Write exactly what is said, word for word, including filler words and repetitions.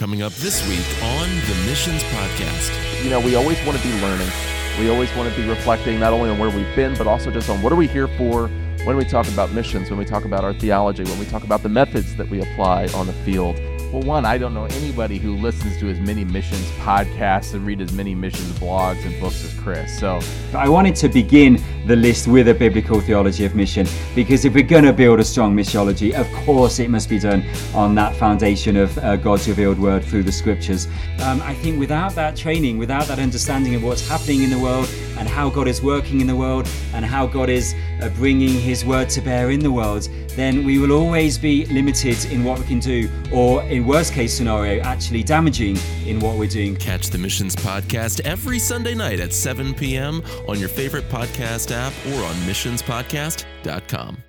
coming up this week on the Missions Podcast. You know, we always want to be learning. We always want to be reflecting not only on where we've been, but also just on what are we here for when we talk about missions, when we talk about our theology, when we talk about the methods that we apply on the field. Well, one, I don't know anybody who listens to as many missions podcasts and reads as many missions blogs and books as Chris. So I wanted to begin the list with a biblical theology of mission, because if we're going to build a strong missiology, of course it must be done on that foundation of uh, God's revealed word through the scriptures. Um, I think without that training, without that understanding of what's happening in the world and how God is working in the world and how God is uh, bringing his word to bear in the world, then we will always be limited in what we can do, or in worst case scenario, actually damaging in what we're doing. Catch the Missions Podcast every Sunday night at seven p.m. on your favorite podcast app or on missions podcast dot com.